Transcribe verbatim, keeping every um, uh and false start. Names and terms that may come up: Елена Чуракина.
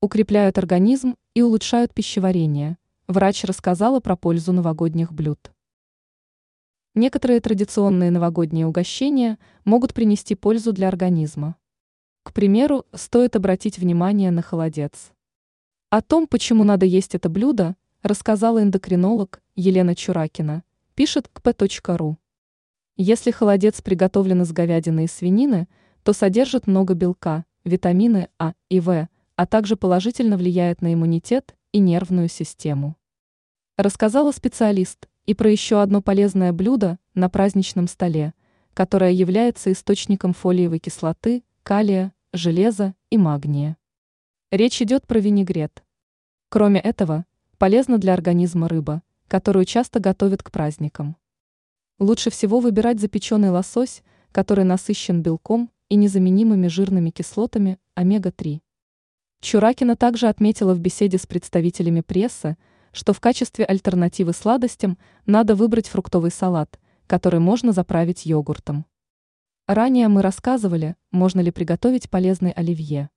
укрепляют организм и улучшают пищеварение. Врач рассказала про пользу новогодних блюд. Некоторые традиционные новогодние угощения могут принести пользу для организма. К примеру, стоит обратить внимание на холодец. О том, почему надо есть это блюдо, рассказала эндокринолог Елена Чуракина, пишет ка пэ точка ру. Если холодец приготовлен из говядины и свинины, то содержит много белка, витамины А и В, а также положительно влияет на иммунитет и нервную систему. Рассказала специалист и про еще одно полезное блюдо на праздничном столе, которое является источником фолиевой кислоты, калия, железа и магния. Речь идет про винегрет. Кроме этого, полезна для организма рыба, которую часто готовят к праздникам. Лучше всего выбирать запеченный лосось, который насыщен белком и незаменимыми жирными кислотами омега три. Чуракина также отметила в беседе с представителями прессы, что в качестве альтернативы сладостям надо выбрать фруктовый салат, который можно заправить йогуртом. Ранее мы рассказывали, можно ли приготовить полезный оливье.